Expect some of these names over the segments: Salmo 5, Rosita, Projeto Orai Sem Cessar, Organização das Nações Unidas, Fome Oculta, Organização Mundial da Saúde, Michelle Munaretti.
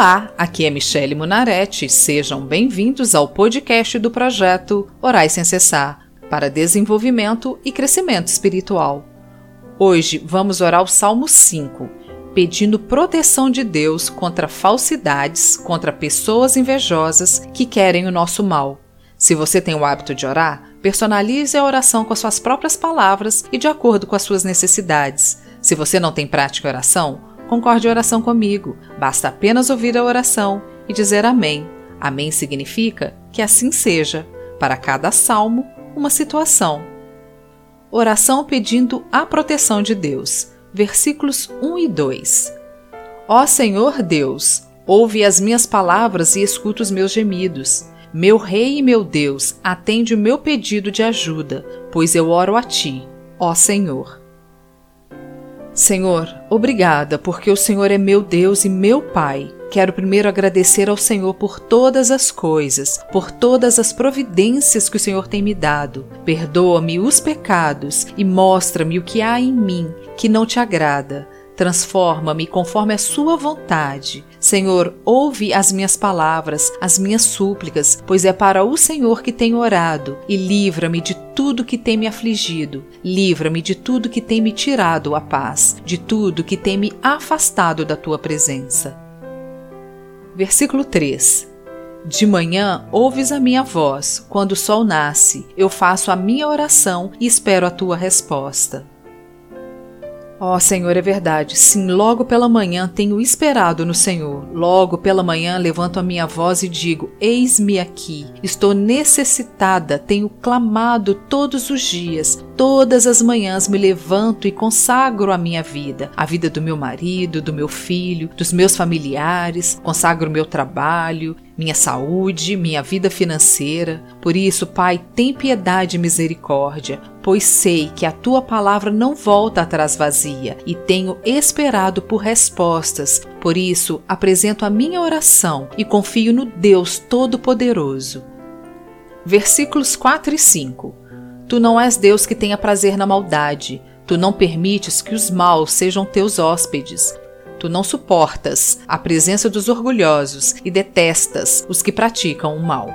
Olá, aqui é Michelle Munaretti, sejam bem-vindos ao podcast do projeto Orai Sem Cessar, para desenvolvimento e crescimento espiritual. Hoje vamos orar o Salmo 5, pedindo proteção de Deus contra falsidades, contra pessoas invejosas que querem o nosso mal. Se você tem o hábito de orar, personalize a oração com as suas próprias palavras e de acordo com as suas necessidades. Se você não tem prática de oração, concorde a oração comigo, basta apenas ouvir a oração e dizer amém. Amém significa que assim seja, para cada salmo, uma situação. Oração pedindo a proteção de Deus, versículos 1 e 2. Ó Senhor Deus, ouve as minhas palavras e escuta os meus gemidos. Meu Rei e meu Deus, atende o meu pedido de ajuda, pois eu oro a Ti, ó Senhor. Senhor, obrigada, porque o Senhor é meu Deus e meu Pai. Quero primeiro agradecer ao Senhor por todas as coisas, por todas as providências que o Senhor tem me dado. Perdoa-me os pecados e mostra-me o que há em mim que não te agrada. Transforma-me conforme a sua vontade. Senhor, ouve as minhas palavras, as minhas súplicas, pois é para o Senhor que tenho orado, e livra-me de tudo que tem me afligido. Livra-me de tudo que tem me tirado a paz, de tudo que tem me afastado da tua presença. Versículo 3. De manhã ouves a minha voz, quando o sol nasce, eu faço a minha oração e espero a tua resposta. Ó Senhor, é verdade, sim, logo pela manhã tenho esperado no Senhor. Logo pela manhã levanto a minha voz e digo, eis-me aqui, estou necessitada, tenho clamado todos os dias, todas as manhãs me levanto e consagro a vida do meu marido, do meu filho, dos meus familiares, consagro o meu trabalho, minha saúde, minha vida financeira. Por isso, Pai, tem piedade e misericórdia, pois sei que a Tua palavra não volta atrás vazia e tenho esperado por respostas. Por isso, apresento a minha oração e confio no Deus Todo-Poderoso. Versículos 4 e 5. Tu não és Deus que tenha prazer na maldade. Tu não permites que os maus sejam teus hóspedes. Tu não suportas a presença dos orgulhosos e detestas os que praticam o mal.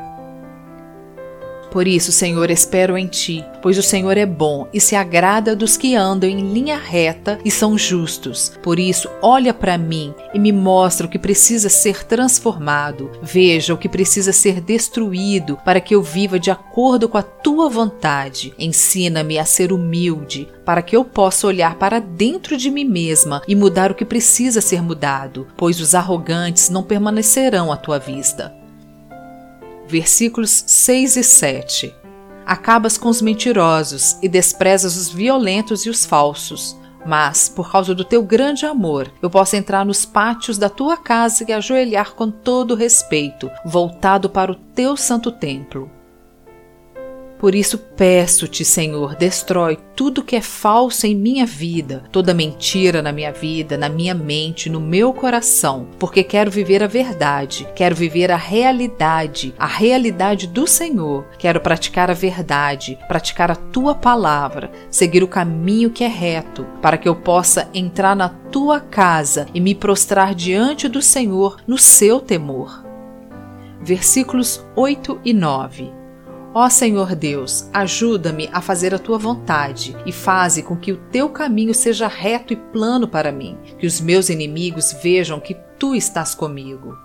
Por isso, Senhor, espero em Ti, pois o Senhor é bom e se agrada dos que andam em linha reta e são justos. Por isso, olha para mim e me mostra o que precisa ser transformado. Veja o que precisa ser destruído para que eu viva de acordo com a Tua vontade. Ensina-me a ser humilde, para que eu possa olhar para dentro de mim mesma e mudar o que precisa ser mudado, pois os arrogantes não permanecerão à Tua vista. Versículos 6 e 7. Acabas com os mentirosos e desprezas os violentos e os falsos, mas, por causa do Teu grande amor, eu posso entrar nos pátios da Tua casa e ajoelhar com todo respeito, voltado para o Teu santo templo. Por isso peço-Te, Senhor, destrói tudo que é falso em minha vida, toda mentira na minha vida, na minha mente, no meu coração, porque quero viver a verdade, quero viver a realidade do Senhor. Quero praticar a verdade, praticar a Tua palavra, seguir o caminho que é reto, para que eu possa entrar na Tua casa e me prostrar diante do Senhor no Seu temor. Versículos 8 e 9. Ó Senhor Deus, ajuda-me a fazer a Tua vontade e faze com que o Teu caminho seja reto e plano para mim, que os meus inimigos vejam que Tu estás comigo.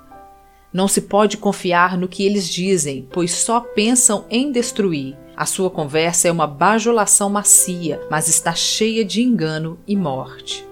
Não se pode confiar no que eles dizem, pois só pensam em destruir. A sua conversa é uma bajulação macia, mas está cheia de engano e morte.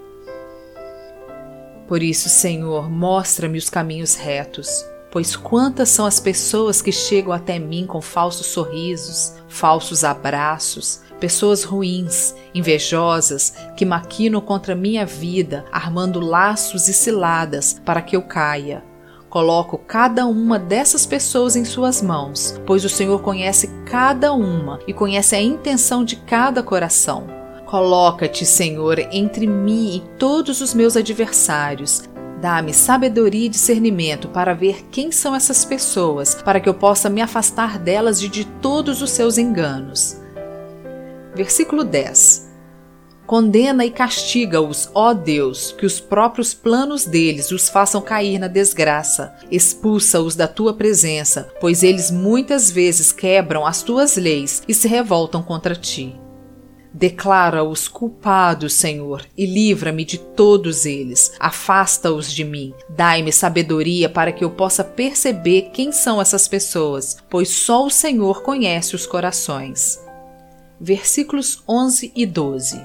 Por isso, Senhor, mostra-me os caminhos retos. Pois quantas são as pessoas que chegam até mim com falsos sorrisos, falsos abraços, pessoas ruins, invejosas, que maquinam contra minha vida, armando laços e ciladas para que eu caia. Coloco cada uma dessas pessoas em Suas mãos, pois o Senhor conhece cada uma e conhece a intenção de cada coração. Coloca-Te, Senhor, entre mim e todos os meus adversários. Dá-me sabedoria e discernimento para ver quem são essas pessoas, para que eu possa me afastar delas e de todos os seus enganos. Versículo 10. Condena e castiga-os, ó Deus, que os próprios planos deles os façam cair na desgraça. Expulsa-os da tua presença, pois eles muitas vezes quebram as tuas leis e se revoltam contra ti. Declara-os culpados, Senhor, e livra-me de todos eles. Afasta-os de mim. Dai-me sabedoria para que eu possa perceber quem são essas pessoas, pois só o Senhor conhece os corações. Versículos 11 e 12.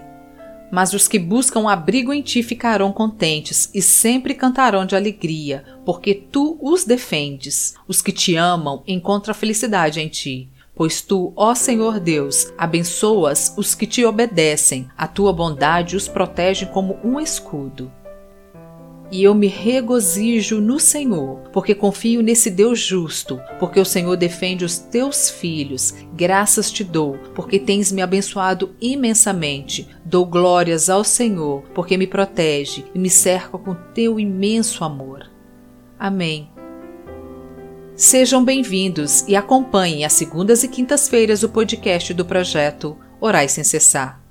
Mas os que buscam abrigo em ti ficarão contentes e sempre cantarão de alegria, porque tu os defendes. Os que te amam encontram felicidade em ti. Pois tu, ó Senhor Deus, abençoas os que te obedecem, a tua bondade os protege como um escudo. E eu me regozijo no Senhor, porque confio nesse Deus justo, porque o Senhor defende os teus filhos. Graças te dou, porque tens me abençoado imensamente. Dou glórias ao Senhor, porque me protege e me cerca com teu imenso amor. Amém. Sejam bem-vindos e acompanhem às segundas e quintas-feiras o podcast do Projeto Orai Sem Cessar.